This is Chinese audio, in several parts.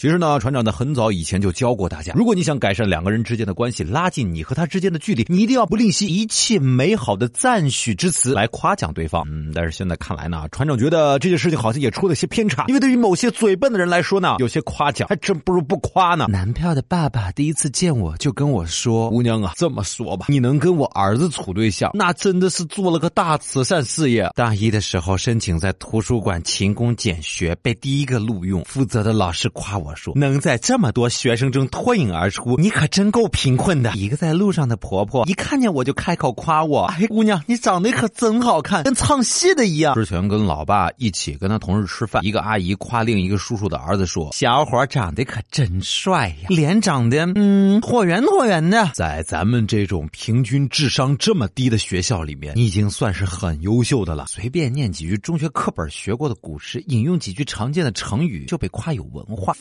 其实呢，船长在很早以前就教过大家，如果你想改善两个人之间的关系，拉近你和他之间的距离，你一定要不吝惜一切美好的赞许之词来夸奖对方。但是现在看来呢，船长觉得这件事情好像也出了些偏差，因为对于某些嘴笨的人来说呢，有些夸奖还真不如不夸呢。男票的爸爸第一次见我就跟我说，姑娘啊，这么说吧，你能跟我儿子处对象，那真的是做了个大慈善事业。大一的时候申请在图书馆勤工俭学，被第一个录用，负责的老师夸我说，能在这么多学生中脱颖而出，你可真够贫困的。一个在路上的婆婆一看见我就开口夸我，哎，姑娘你长得可真好看，跟唱戏的一样。之前跟老爸一起跟他同事吃饭，一个阿姨夸另一个叔叔的儿子说，小伙长得可真帅呀，脸长得椭圆椭圆的。在咱们这种平均智商这么低的学校里面，你已经算是很优秀的了，随便念几句中学课本学过的古诗，引用几句常见的成语就被夸有文化。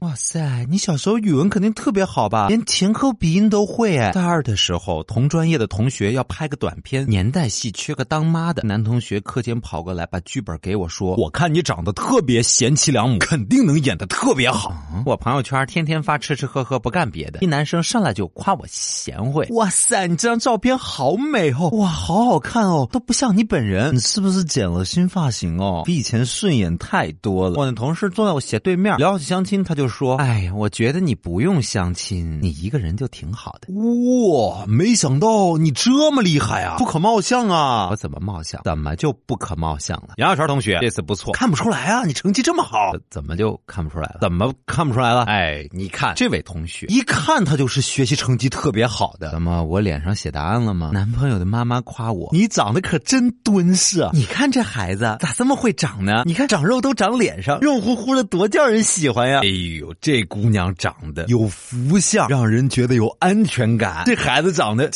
哇塞，你小时候语文肯定特别好吧，连前后鼻音都会。大二的时候同专业的同学要拍个短片，年代戏缺个当妈的，男同学课间跑过来把剧本给我说，我看你长得特别贤妻良母，肯定能演得特别好。我朋友圈天天发吃吃喝喝不干别的，一男生上来就夸我贤惠，哇塞你这张照片好美哦，哇好好看哦，都不像你本人，你是不是剪了新发型哦，比以前顺眼太多了。我的同事坐在我斜对面聊起相亲，他就说，哎，我觉得你不用相亲，你一个人就挺好的。哇，没想到你这么厉害啊，不可貌相啊。我怎么貌相？怎么就不可貌相了？杨小泉同学这次不错，看不出来啊，你成绩这么好。怎么就看不出来了？怎么看不出来了？哎，你看这位同学，一看他就是学习成绩特别好的。怎么我脸上写答案了吗？男朋友的妈妈夸我，你长得可真敦实啊，你看这孩子咋这么会长呢？你看长肉都长脸上，肉乎乎的多叫人喜欢呀。哎呦，这姑娘长得有福相，让人觉得有安全感。这孩子长得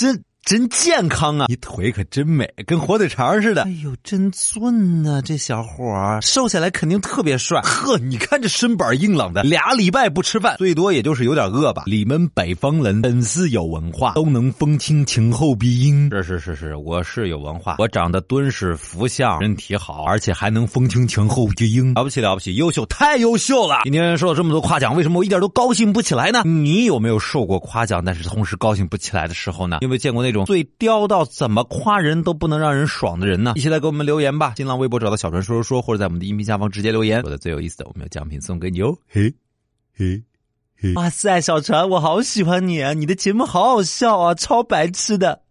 真健康啊，你腿可真美，跟火腿肠似的。哎呦，真俊啊，这小伙瘦下来肯定特别帅。呵，你看这身板硬朗的，2礼拜不吃饭，最多也就是有点饿吧。你们北方人本是有文化，都能分清前后鼻音。是，我是有文化，我长得敦实福相，人体好，而且还能分清前后鼻音。了不起，优秀，太优秀了。今天受到这么多夸奖，为什么我一点都高兴不起来呢？你有没有受过夸奖，但是同时高兴不起来的时候呢？因为见过那种最刁到怎么夸人都不能让人爽的人呢？一起来给我们留言吧，新浪微博找到小船说，或者在我们的音频下方直接留言，说的最有意思的我们有奖品送给你哦。嘿，哇塞，小船我好喜欢你啊，你的节目好好笑啊，超白痴的。